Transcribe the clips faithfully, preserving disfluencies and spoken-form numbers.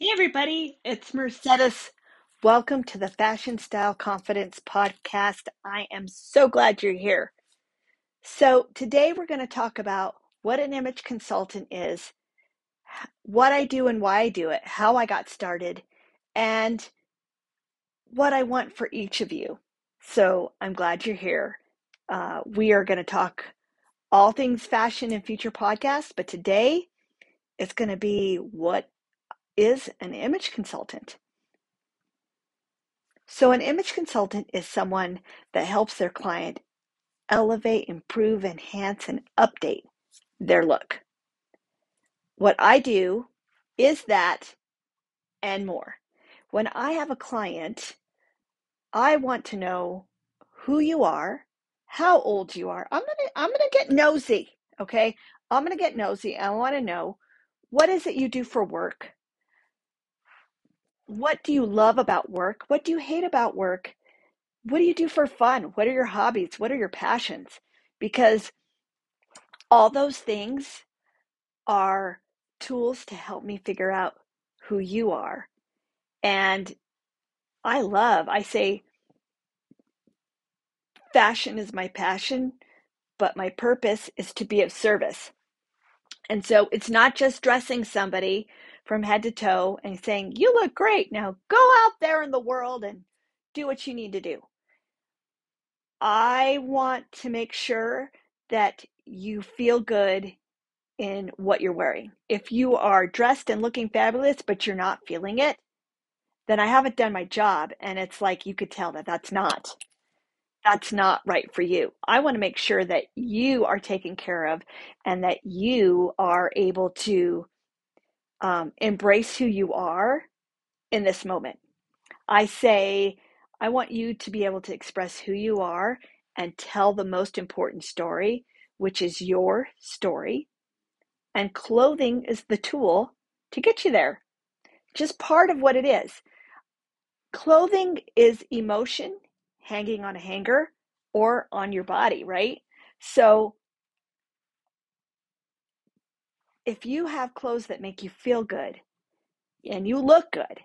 Hey everybody, it's Mercedes. Welcome to the Fashion Style Confidence Podcast. I am so glad you're here. So today we're going to talk about what an image consultant is, what I do and why I do it, how I got started, and what I want for each of you. So I'm glad you're here. Uh, we are going to talk all things fashion in future podcasts, but today it's going to be what is an image consultant. So an image consultant is someone that helps their client elevate, improve, enhance, and update their look. What I do is that and more. When I have a client, I want to know who you are, how old you are. I'm gonna I'm gonna get nosy, okay? I'm gonna get nosy. I want to know, what is it you do for work? What do you love about work? What do you hate about work? What do you do for fun? What are your hobbies? What are your passions? Because all those things are tools to help me figure out who you are. And I love, I say, fashion is my passion, but my purpose is to be of service. And so it's not just dressing somebody from head to toe and saying, you look great. Now go out there in the world and do what you need to do. I want to make sure that you feel good in what you're wearing. If you are dressed and looking fabulous, but you're not feeling it, then I haven't done my job. And it's like, you could tell that that's not, that's not right for you. I want to make sure that you are taken care of and that you are able to Um, embrace who you are in this moment. I say, I want you to be able to express who you are and tell the most important story, which is your story. And clothing is the tool to get you there. Just part of what it is. Clothing is emotion hanging on a hanger or on your body, right? So if you have clothes that make you feel good and you look good,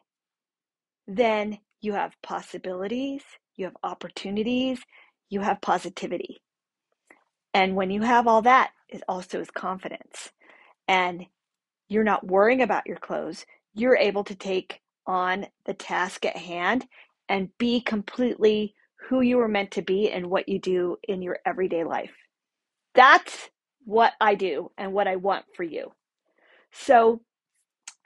then you have possibilities, you have opportunities, you have positivity. And when you have all that, it also is confidence. And you're not worrying about your clothes. You're able to take on the task at hand and be completely who you were meant to be and what you do in your everyday life. That's what I do and what I want for you. So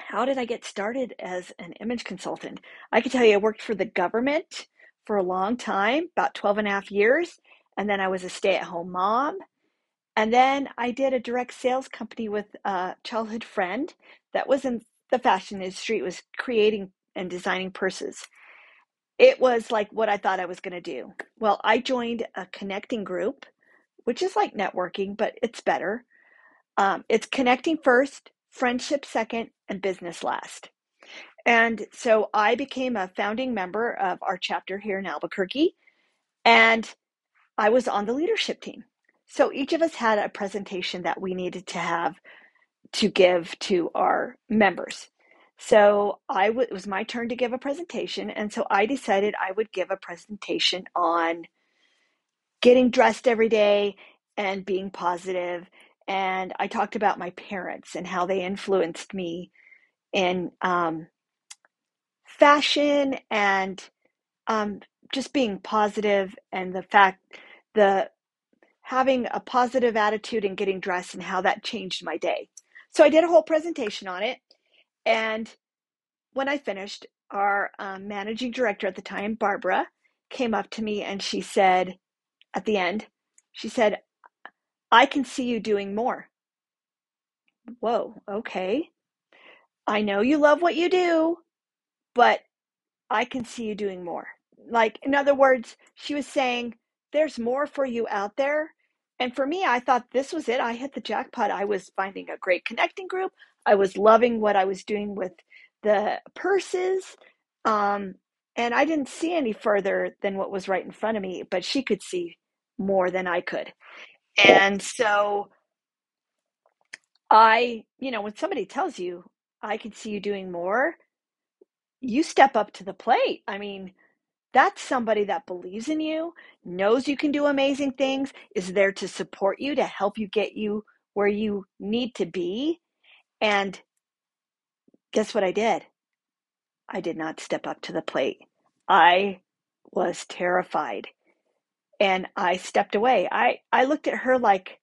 how did I get started as an image consultant? I can tell you I worked for the government for a long time, about twelve and a half years. And then I was a stay-at-home mom. And then I did a direct sales company with a childhood friend that was in the fashion industry. It was creating and designing purses. It was like what I thought I was going to do. Well, I joined a connecting group, which is like networking, but it's better. Um, it's connecting first, friendship second, and business last. And so I became a founding member of our chapter here in Albuquerque, and I was on the leadership team. So each of us had a presentation that we needed to have to give to our members. So I w- it was my turn to give a presentation, and so I decided I would give a presentation on getting dressed every day and being positive. And I talked about my parents and how they influenced me in um, fashion and um, just being positive, and the fact the having a positive attitude and getting dressed and how that changed my day. So I did a whole presentation on it. And when I finished, our um, managing director at the time, Barbara, came up to me and she said, at the end, she said, I can see you doing more. Whoa, okay. I know you love what you do, but I can see you doing more. Like, in other words, she was saying, there's more for you out there. And for me, I thought this was it. I hit the jackpot. I was finding a great connecting group. I was loving what I was doing with the purses. Um, and I didn't see any further than what was right in front of me, but she could see more than I could. And so I, you know, when somebody tells you, I can see you doing more, you step up to the plate. I mean, that's somebody that believes in you, knows you can do amazing things, is there to support you, to help you get you where you need to be. And guess what I did? I did not step up to the plate. I was terrified and I stepped away. I, I looked at her like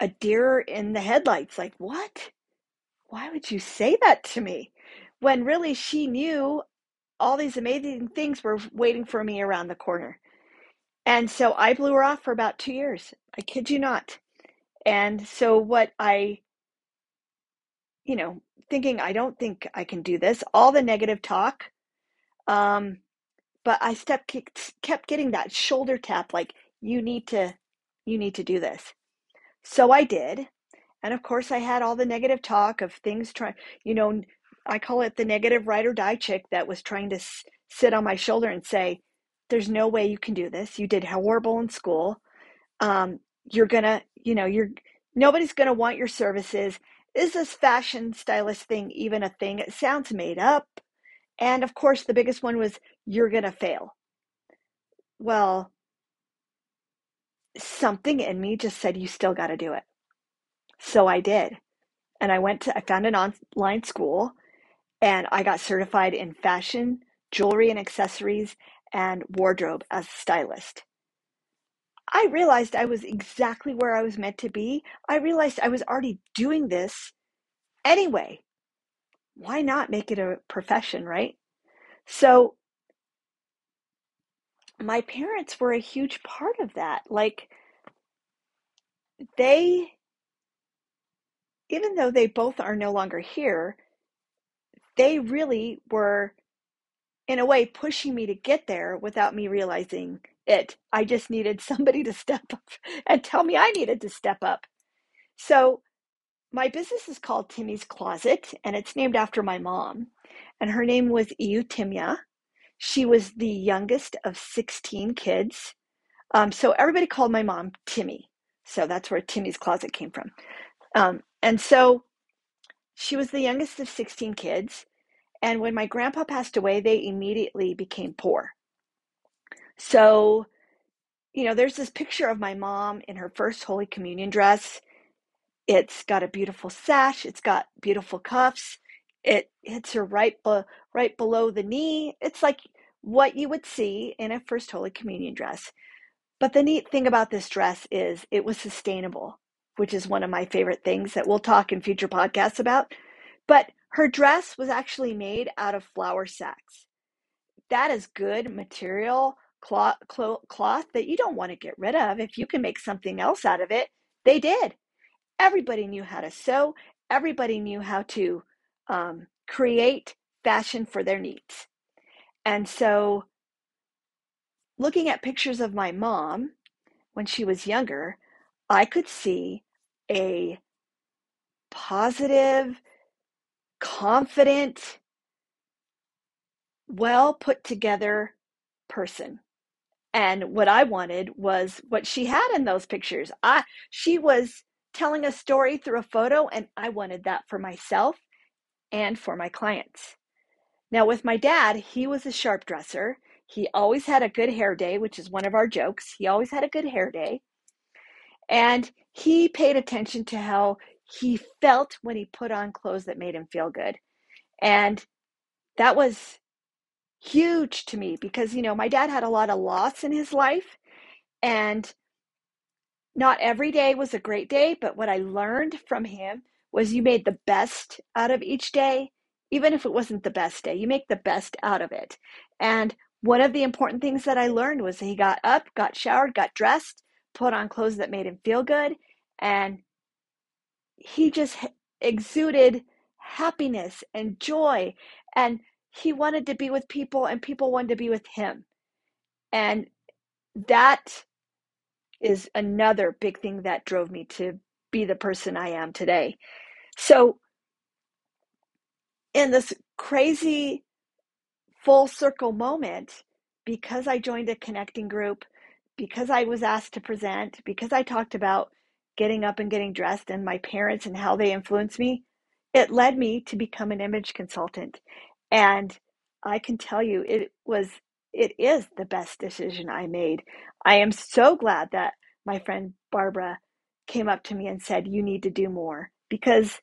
a deer in the headlights, like, what? Why would you say that to me? When really she knew all these amazing things were waiting for me around the corner. And so I blew her off for about two years. I kid you not. And so what I, you know, thinking, I don't think I can do this, all the negative talk. Um, but I step, kept getting that shoulder tap, like, you need to, you need to do this. So I did. And of course I had all the negative talk of things trying, you know, I call it the negative ride or die chick that was trying to s- sit on my shoulder and say, there's no way you can do this. You did horrible in school. Um, you're gonna, you know, you're, nobody's gonna want your services. Is this fashion stylist thing even a thing? It sounds made up. And of course, the biggest one was, you're gonna fail. Well, something in me just said, you still gotta do it. So I did. And I went to, I found an online school. And I got certified in fashion, jewelry and accessories, and wardrobe as a stylist. I realized I was exactly where I was meant to be. I realized I was already doing this anyway. Why not make it a profession, right? So my parents were a huge part of that. Like, they, even though they both are no longer here, they really were, in a way, pushing me to get there without me realizing it. I just needed somebody to step up and tell me I needed to step up. So my business is called Timmy's Closet, and it's named after my mom. And her name was Eutimia. She was the youngest of sixteen kids. Um, so everybody called my mom Timmy. So that's where Timmy's Closet came from. Um, and so she was the youngest of sixteen kids, and when my grandpa passed away, they immediately became poor. So, you know, there's this picture of my mom in her first Holy Communion dress. It's got a beautiful sash. It's got beautiful cuffs. It hits her right, be- right below the knee. It's like what you would see in a first Holy Communion dress. But the neat thing about this dress is it was sustainable, which is one of my favorite things that we'll talk in future podcasts about. But her dress was actually made out of flour sacks. That is good material, cloth, cloth that you don't want to get rid of. If you can make something else out of it, they did. Everybody knew how to sew. Everybody knew how to um, create fashion for their needs. And so looking at pictures of my mom when she was younger, I could see a positive, confident, well put together person. And what I wanted was what she had in those pictures. I, she was telling a story through a photo, and I wanted that for myself and for my clients. Now with my dad, he was a sharp dresser. He always had a good hair day, which is one of our jokes. He always had a good hair day. And he paid attention to how he felt when he put on clothes that made him feel good. And that was huge to me because, you know, my dad had a lot of loss in his life. And not every day was a great day. But what I learned from him was you made the best out of each day. Even if it wasn't the best day, you make the best out of it. And one of the important things that I learned was he got up, got showered, got dressed, put on clothes that made him feel good, and he just exuded happiness and joy, and he wanted to be with people and people wanted to be with him. And that is another big thing that drove me to be the person I am today. So in this crazy full circle moment, because I joined a connecting group, because I was asked to present, because I talked about getting up and getting dressed and my parents and how they influenced me, it led me to become an image consultant. And I can tell you it was, it is the best decision I made. I am so glad that my friend Barbara came up to me and said, you need to do more, because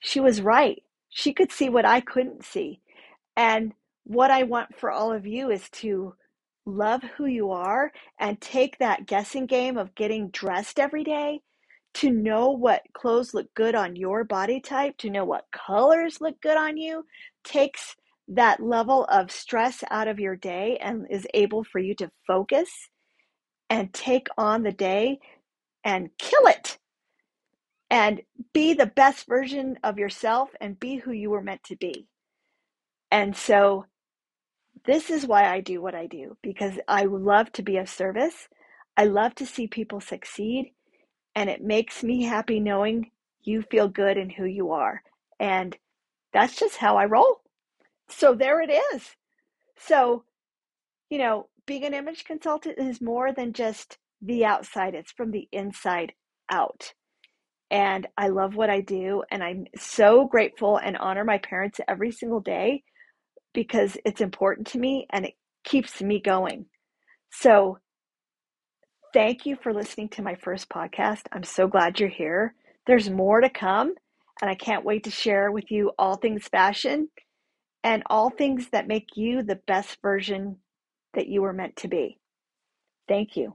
she was right. She could see what I couldn't see. And what I want for all of you is to love who you are and take that guessing game of getting dressed every day, to know what clothes look good on your body type, to know what colors look good on you, takes that level of stress out of your day and is able for you to focus and take on the day and kill it and be the best version of yourself and be who you were meant to be. And so this is why I do what I do, because I love to be of service. I love to see people succeed, and it makes me happy knowing you feel good in who you are. And that's just how I roll. So there it is. So, you know, being an image consultant is more than just the outside. It's from the inside out. And I love what I do. And I'm so grateful and honor my parents every single day, because it's important to me and it keeps me going. So thank you for listening to my first podcast. I'm so glad you're here. There's more to come, and I can't wait to share with you all things fashion and all things that make you the best version that you were meant to be. Thank you.